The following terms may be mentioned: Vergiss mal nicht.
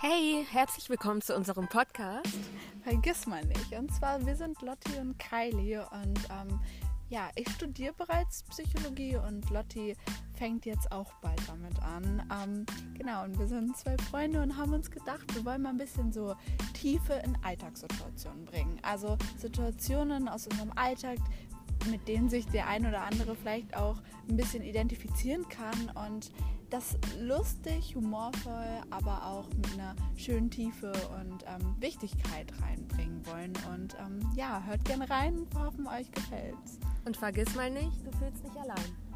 Hey, herzlich willkommen zu unserem Podcast. Vergiss mal nicht. Und zwar, wir sind Lotti und Kylie und ich studiere bereits Psychologie und Lotti fängt jetzt auch bald damit an. Und wir sind zwei Freunde und haben uns gedacht, wir wollen mal ein bisschen so Tiefe in Alltagssituationen bringen. Also Situationen aus unserem Alltag, mit denen sich der ein oder andere vielleicht auch ein bisschen identifizieren kann und das lustig, humorvoll, aber auch mit einer schönen Tiefe und Wichtigkeit reinbringen wollen. Und hört gerne rein, wir hoffen, euch gefällt's. Und vergiss mal nicht, du fühlst dich allein.